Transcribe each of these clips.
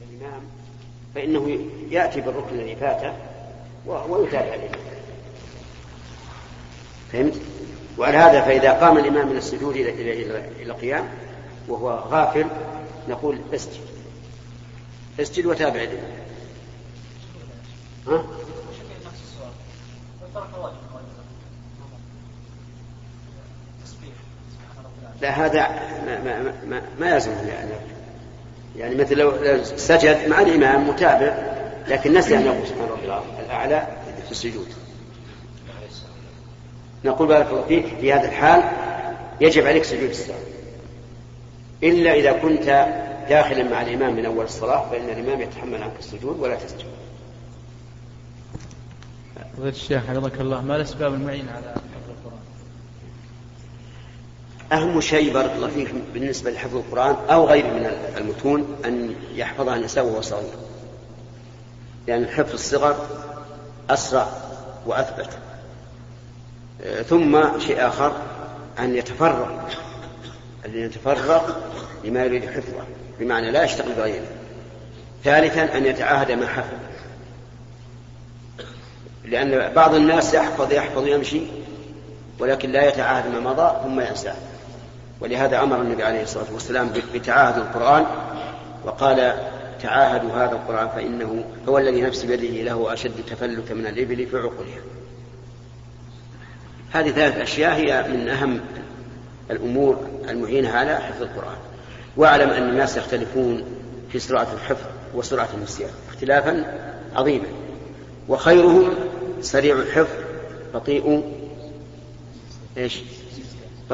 الإمام فإنه يأتي بالركن الذي فاته ويتابع الإمام. فهمت؟ وعلى هذا فإذا قام الإمام من السجود إلى القيام وهو غافل نقول اسجد وتابع الإمام. ها؟ لا هذا ما يلزم يعني مثل لو سجد مع الإمام متابع لكن نسي أن يقول سبحان الله الأعلى في السجود نقول بارك الله فيك في هذا الحال يجب عليك سجود السهو إلا إذا كنت داخلا مع الإمام من أول الصلاة فإن الإمام يتحمل عنك السجود ولا تسجد. فضيلة الشيخ حفظك الله ما الأسباب المعينة على حفظ القرآن؟ أهم شيء بارك الله فيك بالنسبة لحفظ القرآن أو غيره من المتون أن يحفظها النساء وهو صغير لأن حفظ الصغر أسرع وأثبت. ثم شيء آخر أن يتفرغ لما يريد حفظه بمعنى لا يشتغل بغيره. ثالثا أن يتعاهد ما حفظ لأن بعض الناس يحفظ يمشي ولكن لا يتعاهد ما مضى ثم ينساه. ولهذا أمر النبي عليه الصلاة والسلام بتعاهد القرآن وقال تعاهدوا هذا القرآن فإنه هو الذي نفسي بيده له أشد تفلت من الإبل في عقلها. هذه ثلاث أشياء هي من أهم الأمور المعينة على حفظ القرآن. واعلم أن الناس يختلفون في سرعة الحفظ وسرعة النسيان اختلافا عظيما وخيرهم سريع الحفظ بطيء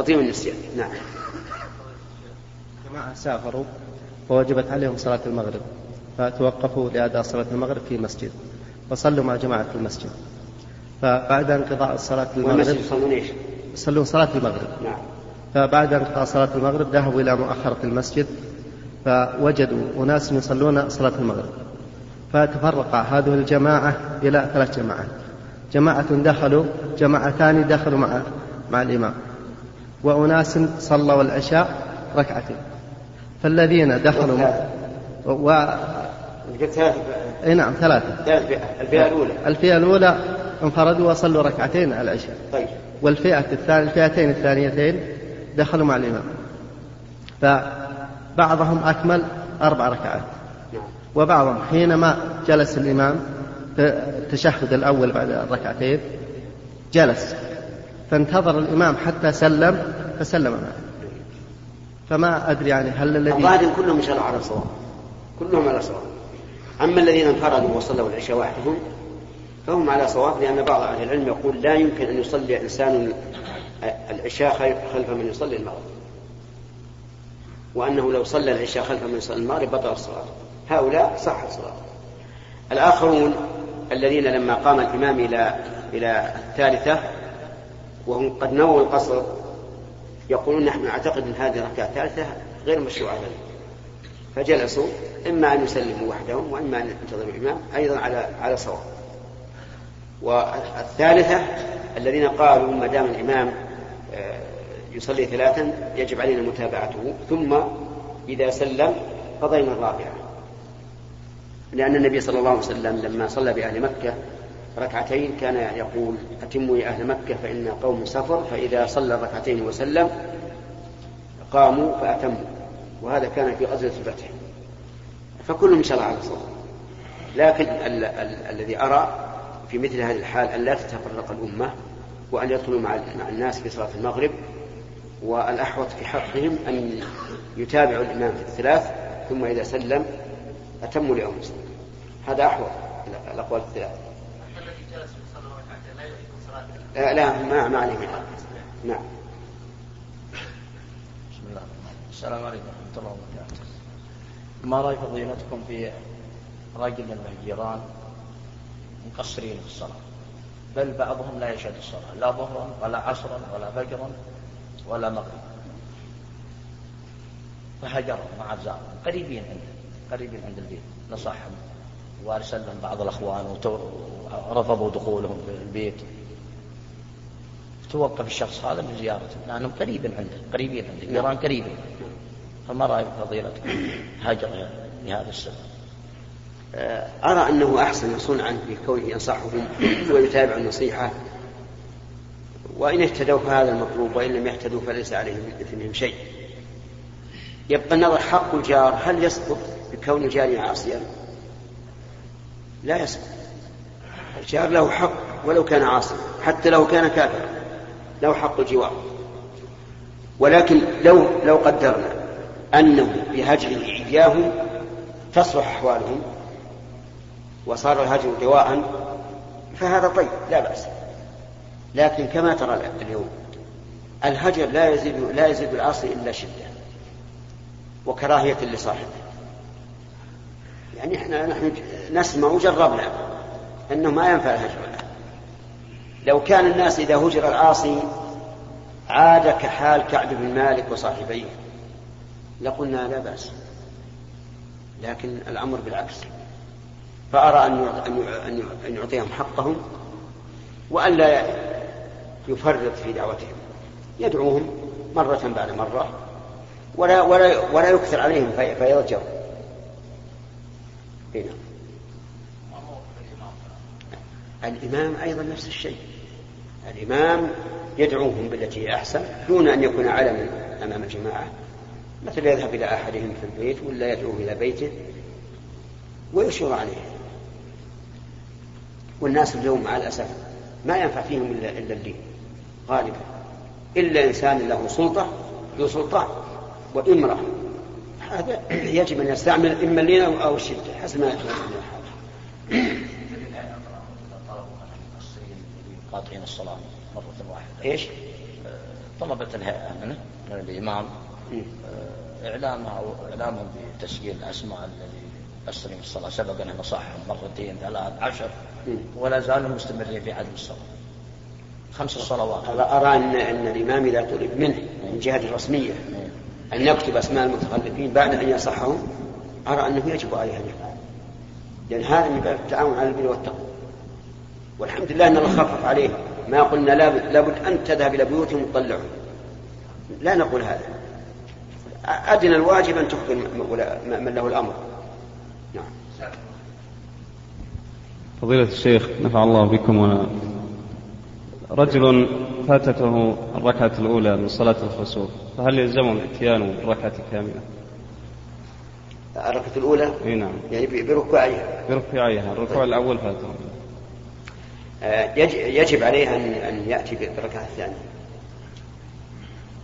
النسيان. نعم جماعة سافروا ووجبت عليهم صلاة المغرب فتوقفوا لأداء صلاة المغرب في مسجد وصلوا مع جماعة في المسجد فبعد انقضاء صلاة المغرب صلوا صلاة المغرب. نعم. فبعد انقضاء صلاة المغرب ذهبوا إلى مؤخرة المسجد فوجدوا أناس يصلون صلاة المغرب فتفرق هذه الجماعة إلى ثلاث جماعات جماعتان دخلوا مع الإمام وأناس صلوا العشاء ركعتين فالذين دخلوا ثلاثة الفئة الأولى انفردوا وصلوا ركعتين على العشاء. طيب. والفئتين الثانيتين دخلوا مع الإمام فبعضهم أكمل 4 ركعات وبعضهم حينما جلس الإمام التشهد الأول بعد 2 ركعات جلس فانتظر الإمام حتى سلم فسلم معه. فما أدري يعني هل الذي الظاهر كلهم إن شاء الله على صواب كلهم على صواب. أما الذين انفردوا وصلوا العشاء وحدهم فهم على صواب لأن بعض أهل العلم يقول لا يمكن أن يصلي إنسان العشاء خلف من يصلي المغرب وأنه لو صلى العشاء خلف من يصلي المغرب بطل الصلاة. هؤلاء صح الصلاة. الآخرون الذين لما قام الإمام إلى الثالثة وهم قد نووا القصر يقولون نحن نعتقد أن هذه الركعة الثالثة غير مشروعة لنا فجلسوا إما أن يسلموا وحدهم وإما أن ينتظروا الإمام أيضا على صواب. والثالثة الذين قالوا ما دام الإمام يصلي 3 يجب علينا متابعته ثم إذا سلم قضينا 4. لأن النبي صلى الله عليه وسلم لما صلى بأهل مكة 2 كان يقول أتموا يا أهل مكة فإن قوم سفر فإذا صلى 2 وسلم قاموا فأتموا وهذا كان في غزوة الفتح. فكل إن شاء الله على صواب. لكن الذي أرى في مثل هذه الحال أن لا تتفرق الأمة وأن يدخلوا مع الناس في صلاة المغرب والأحوط في حقهم أن يتابعوا الإمام في 3 ثم إذا سلم أتموا لأول مسلم. هذا أحوط الأقوال 3. لا ما عليه منها. نعم. بسم الله السلام عليكم ورحمة الله وبركاته. ما رأي فضيلتكم في رجل من الجيران مقصرين في الصلاة بل بعضهم لا يشهد الصلاة لا ظهرا ولا عصرا ولا فجرا ولا مغربا فهجرهم مع الزعم قريبين عند البيت نصحهم وارسل لهم بعض الأخوان ورفضوا دخولهم في البيت توقف الشخص هذا من زيارته لأنهم قريبين عنده جيران قريبين. فما رأي فضيلتكم هاجر لهذا السبب؟ أرى أنه أحسن صنعا في كونه ينصحهم ويتابع النصيحة، وإن اهتدوا فهذا المطلوب، وإن لم يهتدوا فليس عليهم من إثمهم شيء. يبقى النظر حق الجار هل يسقط بكون الجار عاصيا؟ لا يسقط. الجار له حق ولو كان عاصيا، حتى لو كان كافرا له حق الجوار. ولكن لو قدرنا أنه بهجره إياهم تصلح أحوالهم وصار الهجر دواء فهذا طيب لا بأس. لكن كما ترى اليوم الهجر لا يزيد العاصي إلا شدة وكراهية لصاحبه. يعني نحن نسمع وجربنا أنه ما ينفع الهجر. لو كان الناس إذا هجر العاصي عاد كحال كعب بن مالك وصاحبيه لقلنا لا بأس، لكن الأمر بالعكس. فأرى أن يعطيهم حقهم وأن لا يفرط في دعوتهم، يدعوهم مرة بعد مرة ولا يكثر عليهم فيرجعوا. هنا الإمام أيضا نفس الشيء، الإمام يدعوهم بالتي هي أحسن دون أن يكون علما أمام الجماعة، مثل يذهب إلى أحدهم في البيت ولا يدعوه إلى بيته ويشير عليه. والناس اليوم مع الأسف ما ينفع فيهم إلا اللين غالبا، إلا إنسان له سلطة ذو سلطان وإمرأة، هذا يجب أن يستعمل إما اللين أو الشدة حسب ما يجب أن يحاول. قاطعين الصلاة مرة واحدة. إيش؟ طلبت من الإمام إعلامهم بتسجيل الأسماء الذي أسروا من الصلاة سبقا نصحهم مرتين 13 ولا زالوا مستمرين في عدم الصلاة 5 صلوات. أرى أن الإمام إذا طلب منه من جهة رسمية أن يكتب أسماء المتخلفين بعد أن يصحهم أرى أنه يجب عليه أن يفعل، لأن هذا من باب التعاون على البر والتقوى. والحمد لله أن الله خفف عليه، ما قلنا لابد أن تذهب إلى بيوتهم وتطلعهم، لا نقول هذا، أدنى الواجب أن تخبر من له الأمر. نعم. فضيلة الشيخ نفع الله بكم، رجل فاتته الركعة الأولى من صلاة الخسوف فهل يلزمه إتيانه بالركعة الكاملة؟ الركعة الأولى؟ نعم. يعني بركوعها الركوع الأول فاته، يجب عليه أن يأتي بالركعة الثانية،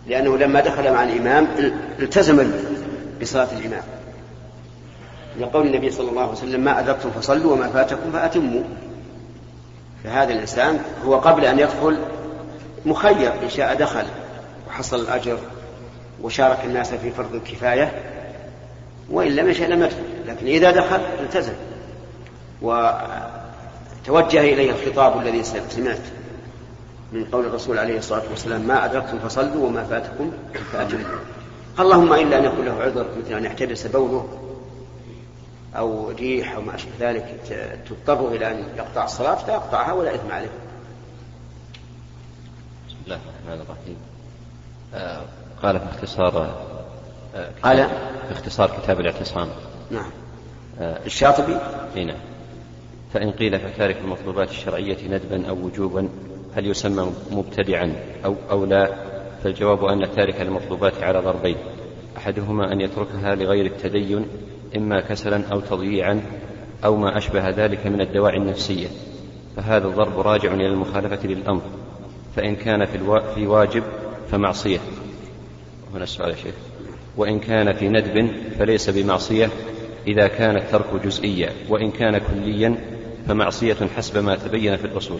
لأنه لما دخل مع الإمام التزم بصلاة الإمام، لقول النبي صلى الله عليه وسلم ما أدركتم فصلوا وما فاتكم فأتموا. فهذا الإنسان هو قبل أن يدخل مخير، إن شاء دخل وحصل الأجر وشارك الناس في فرض الكفاية، وإن لم يشاء لم يدخل، لكن إذا دخل التزم توجه إليه الخطاب الذي سمعت من قول الرسول عليه الصلاة والسلام ما أدركتم فصلوا وما فاتكم فأتموا. اللهم إلا أن يكون له عذر مثل أن يحترس بوله أو ريح أو ما أشبه ذلك تضطر إلى أن يقطع الصلاة فيقطعها ولا إثم عليه. بسم الله الرحمن الرحيم. قال في اختصار كتاب الاعتصام. نعم. الشاطبي. نعم. فإن قيل فتارك المطلوبات الشرعية ندبا أو وجوبا هل يسمى مبتدعا أو لا؟ فالجواب أن تارك المطلوبات على ضربين، أحدهما أن يتركها لغير التدين إما كسلا أو تضييعا أو ما أشبه ذلك من الدواعي النفسية، فهذا الضرب راجع إلى المخالفة للأمر، فإن كان في واجب فمعصية. هنا السؤال يا شيخ. وإن كان في ندب فليس بمعصية إذا كان الترك جزئيا، وإن كان كليا فمعصية حسب ما تبين في الأصول.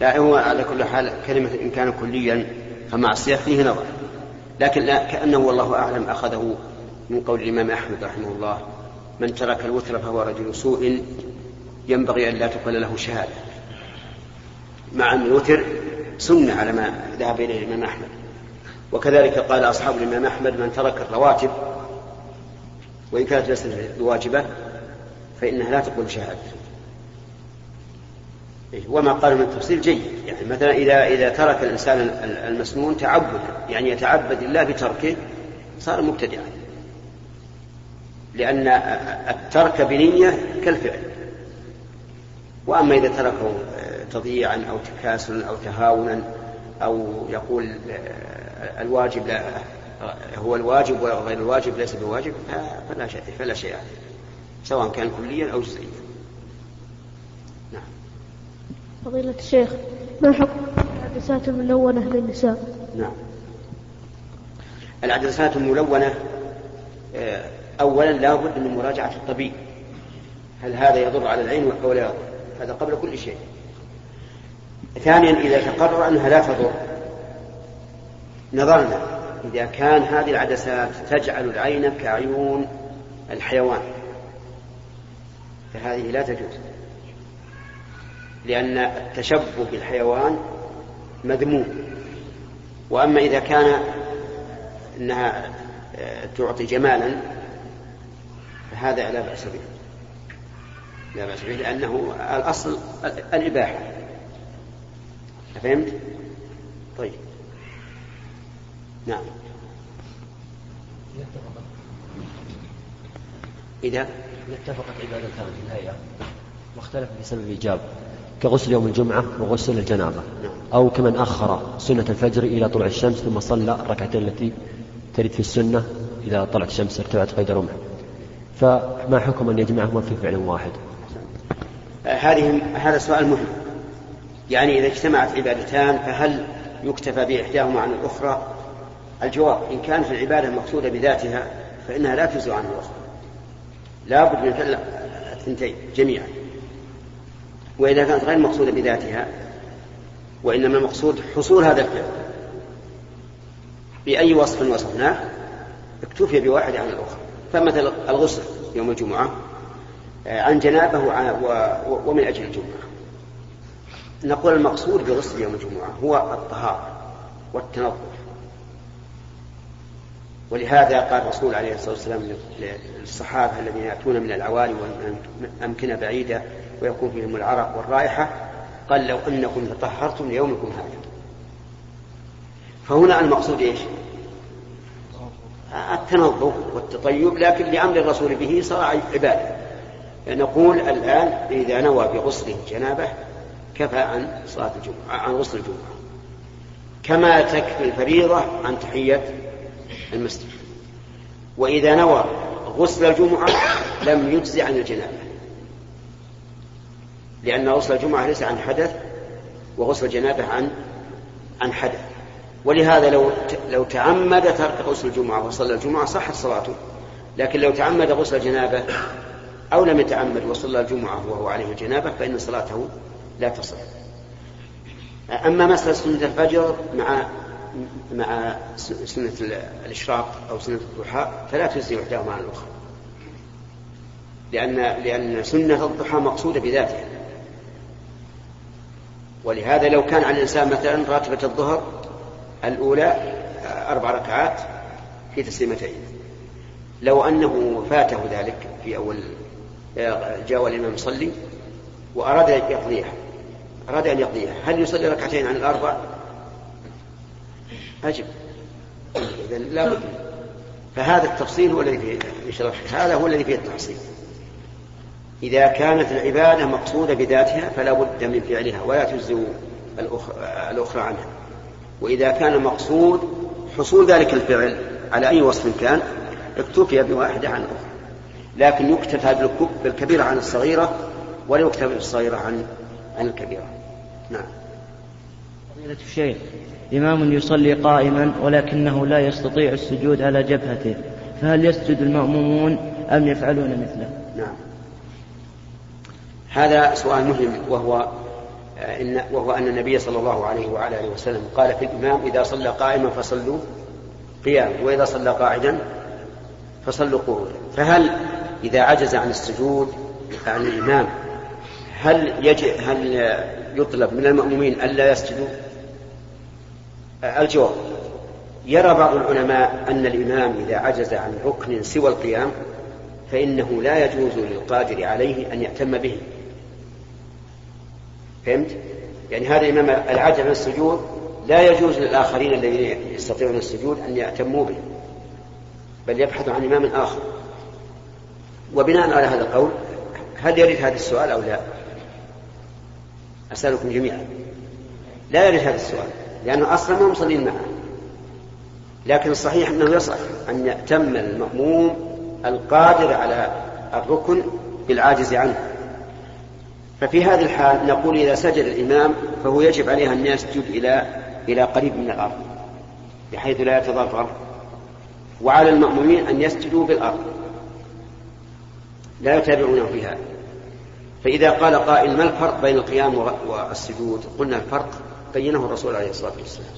لا، هو على كل حال كلمة إن كان كليا فمعصية فيه نظر، لكن لا كأنه والله أعلم أخذه من قول الإمام أحمد رحمه الله من ترك الوتر فهو رجل سوء ينبغي أن لا تقبل له شهادة، مع أن الوتر سنة على ما ذهب إليه الإمام أحمد. وكذلك قال أصحاب الإمام أحمد من ترك الرواتب وإن كانت ليست بواجبة فإنها لا تقبل شهادة. وما قال من التفصيل جيد، يعني مثلا إذا ترك الإنسان المسنون تعبد، يعني يتعبد الله بتركه صار مبتدعا. لأن الترك بنية كالفعل. وأما إذا تركه تضييعا أو تكاسلا أو تهاونا أو يقول الواجب لا هو الواجب وغير الواجب ليس بواجب فلا شيء عليه سواء كان كليا أو جزئيا. نعم. فضيلة الشيخ، ما حكم العدسات الملونة للنساء؟ نعم، العدسات الملونة أولا لا بد من مراجعة الطبيب، هل هذا يضر على العين أو لا يضر، هذا قبل كل شيء. ثانيا إذا تقرر أنها لا تضر نظرنا، إذا كان هذه العدسات تجعل العين كعيون الحيوان فهذه لا تجوز، لأن التشبه بالحيوان مذموم. وأما إذا كان أنها تعطي جمالا فهذا لا بأس به، لا بأس به، لأنه الأصل الإباحة. فهمت؟ طيب. نعم. إذا اتفقت عبادتان في الهيئة واختلف بسبب إيجاب كغسل يوم الجمعة وغسل الجنابة، أو كمن أخر سنة الفجر إلى طلوع الشمس ثم صلى الركعتين التي ترد في السنة إذا طلعت الشمس ارتفعت قيد رمح، فما حكم أن يجمعهما في فعل واحد؟ هذا سؤال مهم. يعني إذا اجتمعت عبادتان فهل يكتفى بإحداهما عن الأخرى؟ الجواب إن كانت العبادة المقصودة بذاتها فإنها لا تجزئ عن الأخرى، لا بد من فعل الثنتين جميعا. وإذا كانت غير مقصودة بذاتها وإنما المقصود حصول هذا الفعل بأي وصف وصفناه اكتفي بواحد عن الأخرى. فمثل الغسل يوم الجمعة عن جنابه ومن أجل الجمعة، نقول المقصود بغسل يوم الجمعة هو الطهارة والتنظف. ولهذا قال الرسول عليه الصلاة والسلام للصحابة الذين يأتون من العوالي والأمكنة بعيدة ويكون فيهم العرق والرائحة، قال لو أنكم تطهرتم ليومكم هذا. فهنا المقصود إيش؟ التنظف والتطيب، لكن لأمر الرسول به صار عبادة. نقول الآن إذا نوى بغسل جنابه كفى عن صلاة الجمعة، عن غسل الجمعة، كما تكفي الفريضة عن تحية المسجد. وإذا نوى غسل الجمعة لم يجزي عن الجنابة، لأن غسل الجمعة ليس عن حدث وغسل الجنابة عن حدث. ولهذا لو تعمد ترك غسل الجمعة وصلى الجمعة صحت صلاته، لكن لو تعمد غسل الجنابة أو لم يتعمد وصلى الجمعة وهو عليه الجنابة فإن صلاته لا تصح. أما مسألة سنة الفجر مع سنة الإشراق أو سنة الضحى فلا تجزي إحداهما عن الأخرى، لأن سنة الضحى مقصودة بذاتها. ولهذا لو كان على الإنسان مثلا راتبة الظهر الأولى 4 ركعات في تسليمتين، لو أنه فاته ذلك في أول جاء الإمام يصلي وأراد أن يقضيها، هل يصلي 2 ركعتين عن 4؟ أجب إذن لا بد. فهذا التفصيل هو الذي فيه شرح، هذا هو الذي فيه التحصيل. إذا كانت العبادة مقصودة بذاتها فلا بد من فعلها ولا تجزئ الأخرى عنها. وإذا كان مقصود حصول ذلك الفعل على أي وصف كان اكتفي بواحدة عن الأخرى، لكن يكتفى بالكبيرة عن الصغيرة ولا يكتفى بالصغيرة عن الكبيرة. نعم. فضيلة الشيخ، إمام يصلي قائما ولكنه لا يستطيع السجود على جبهته، فهل يسجد المأمومون أم يفعلون مثله؟ نعم، هذا سؤال مهم، وهو أن النبي صلى الله عليه وعلى آله وسلم قال في الإمام إذا صلى قائما فصلوا قيام، وإذا صلى قاعدا فصلوا قعودا. فهل إذا عجز عن السجود عن الإمام هل يطلب من المأمومين ألا يسجدوا؟ الجواب يرى بعض العلماء أن الإمام إذا عجز عن ركن سوى القيام فإنه لا يجوز للقادر عليه أن يأتم به. فهمت؟ يعني هذا الإمام العاجز عن السجود لا يجوز للآخرين الذين يستطيعون السجود أن يأتموا به، بل يبحث عن إمام آخر. وبناء على هذا القول هل يرد هذا السؤال أو لا؟ أسألكم جميعا، لا يرد هذا السؤال لأنه أصلا ما مصلين معه، لكن الصحيح أنه يصح أن يأتم المأموم القادر على الركن بالعاجز عنه. ففي هذه الحال نقول إذا سجد الإمام فهو يجب عليها أن يسجد إلى قريب من الأرض بحيث لا يتضرر، وعلى المأمومين أن يسجدوا بالأرض لا يتابعونه فيها. فإذا قال قائل ما الفرق بين القيام والسجود؟ قلنا الفرق بينه الرسول عليه الصلاة والسلام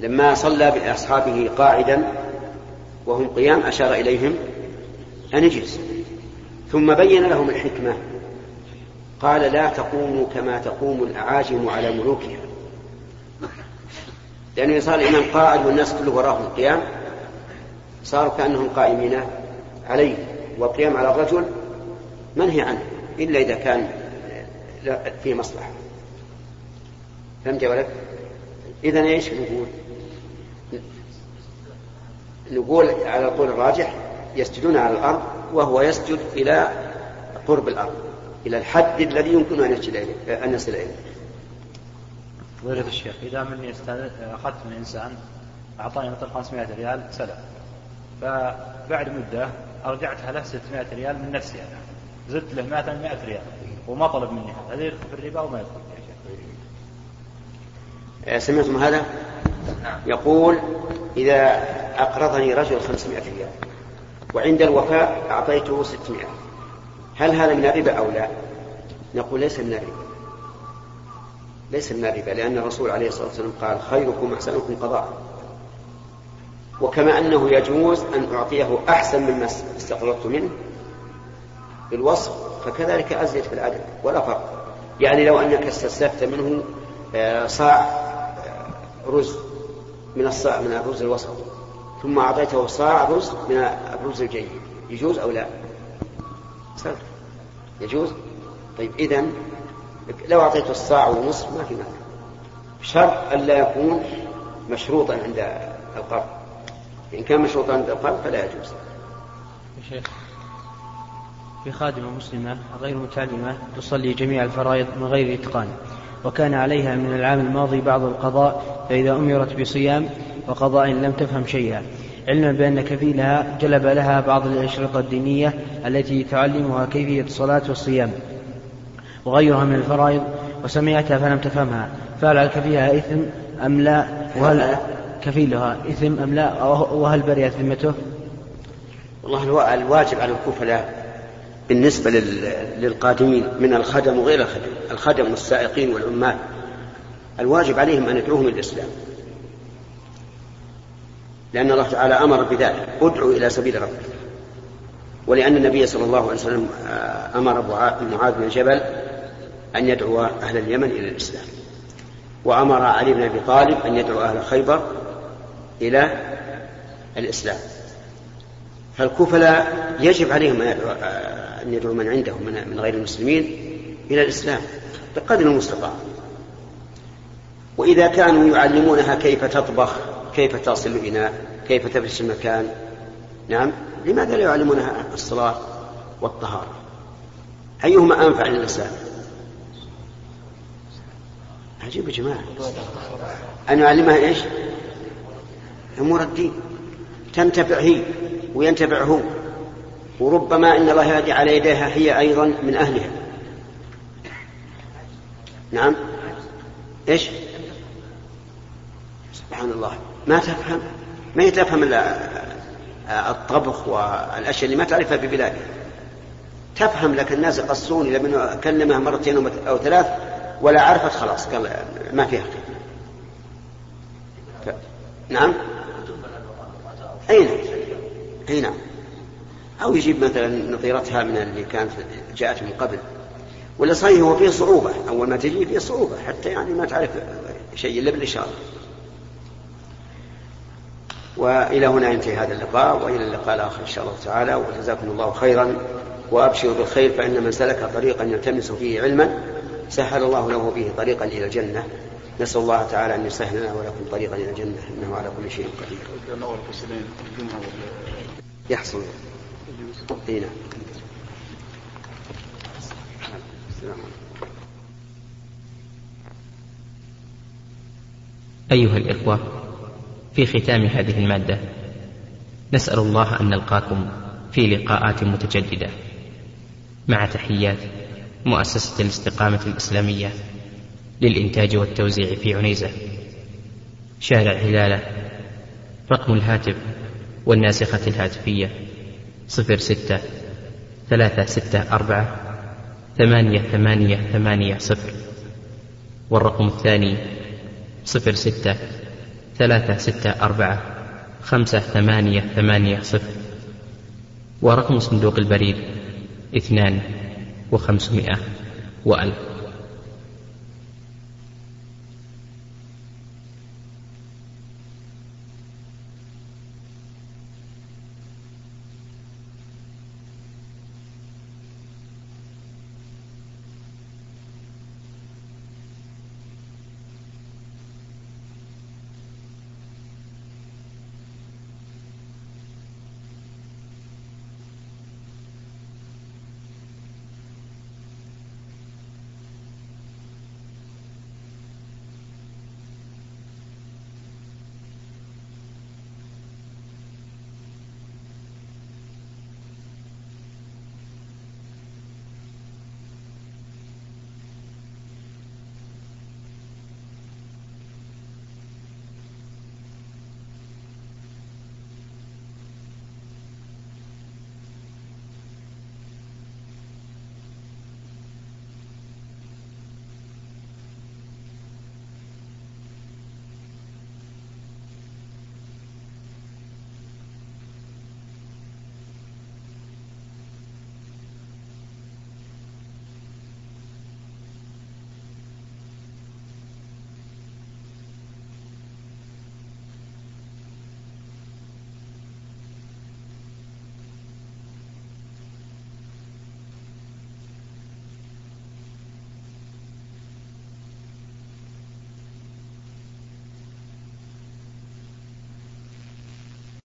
لما صلى بأصحابه قاعدا وهم قيام أشار إليهم أن اجلسوا، ثم بين لهم الحكمة قال لا تقوموا كما تقوم الأعاجم على ملوكها، لأنه صار الإمام قاعد والناس كله وراهم القيام صاروا كأنهم قائمين عليه، والقيام على الرجل منهي عنه إلا إذا كان في مصلحة. فهمت يا ولد؟ إذن إيش نقول؟ نقول على القول الراجح يسجدون على الأرض، وهو يسجد إلى قرب الأرض إلى الحد الذي يمكن أن يصل إليه. فضيلة الشيخ، إذا مني أخذت من إنسان أعطاني مثلا 500 ريال سلف، فبعد مدة أرجعتها له 600 ريال من نفسي أنا، زدت له مثلا 100 ريال وما طلب مني هذا، يدخل في الربا وما يدخل يا شيخ؟ سمعتم هذا؟ يقول إذا أقرضني رجل 500 ريال وعند الوفاء أعطيته 600، هل هذا من الربا أو لا؟ نقول ليس من الربا، ليس من الربا، لأن الرسول عليه الصلاة والسلام قال خيركم أحسنكم قضاء، وكما أنه يجوز أن أعطيه أحسن مما استقرضت منه بالوصف فكذلك أزيد في العدد ولا فرق. يعني لو أنك استسلفت منه صاع رز من الصاع من الرز الوسط ثم أعطيته صاع رز من الرز الجيد، يجوز أو لا؟ يجوز. طيب إذن لو أعطيته الصاع ونصف ما في مانع، بشرط أن لا يكون مشروطا عند القرض. إن كان مشروطا عند القرض فلا يجوز. يا شيخ، في خادمة مسلمة غير متعلمة تصلي جميع الفرائض من غير إتقان، وكان عليها من العام الماضي بعض القضاء، فإذا أمرت بصيام وقضاء لم تفهم شيئا، علما بأن كفيلها جلب لها بعض الأشرطة الدينية التي تعلمها كيفية الصلاة والصيام وغيرها من الفرائض، وسمعتها فلم تفهمها، فهل على كفيلها إثم أم لا؟ وهل كفيلها إثم أم لا؟ وهل برئت ذمته؟ والله الواجب على الكفلاء بالنسبة للقادمين من الخدم وغير الخدم، الخدم والسائقين والعمال، الواجب عليهم أن يدعوهم الإسلام، لأن الله تعالى أمر بذلك ادعوا إلى سبيل ربك، ولأن النبي صلى الله عليه وسلم أمر معاذ بن جبل أن يدعو أهل اليمن إلى الإسلام، وأمر علي بن أبي طالب أن يدعو أهل خيبر إلى الإسلام. فالكفلة يجب عليهم أن يدعو من عندهم من غير المسلمين إلى الإسلام بقدر المستطاع. وإذا كانوا يعلمونها كيف تطبخ، كيف تصل الإناء، كيف تفرش المكان، نعم، لماذا لا يعلمونها الصلاة والطهارة؟ أيهما أنفع للإنسان؟ عجيب يا جماعة أن يعلمها إيش؟ أمور الدين، تنتفع هي وينتفع هو، وربما إن الله يهدي على يديها هي أيضا من أهلها. نعم، إيش؟ سبحان الله، ما تفهم، ما يتفهم الطبخ والأشياء اللي ما تعرفها ببلادها، تفهم لك الناس يقصون لما أكلمها مرتين أو ثلاث ولا عرفت خلاص قال ما فيها خير. نعم، أين هنا، أو يجيب مثلا نظيرتها من اللي كانت جاءت من قبل ولا صحيح. هو فيه صعوبة أول ما تجي، فيه صعوبة حتى يعني ما تعرف شيء إلا بالإشارة. وإلى هنا ينتهي هذا اللقاء، وإلى اللقاء الآخر إن شاء الله تعالى، وجزاكم الله خيرا وأبشروا بالخير، فإن من سلك طريقا يلتمس فيه علما سهل الله له به طريقا إلى الجنة. نسأل الله تعالى أن يسهل لنا ولكم طريقا إلى الجنة، إنه على كل شيء قدير. يحصل اي نعم. السلام عليكم. أيها الإخوة، في ختام هذه المادة نسأل الله أن نلقاكم في لقاءات متجددة، مع تحيات مؤسسة الاستقامة الإسلامية للإنتاج والتوزيع في عنيزة، شارع هلالة، رقم الهاتف والناسخة الهاتفية 06 364 88 880، والرقم الثاني 06 364 58 880، ورقم صندوق البريد 250 وألف.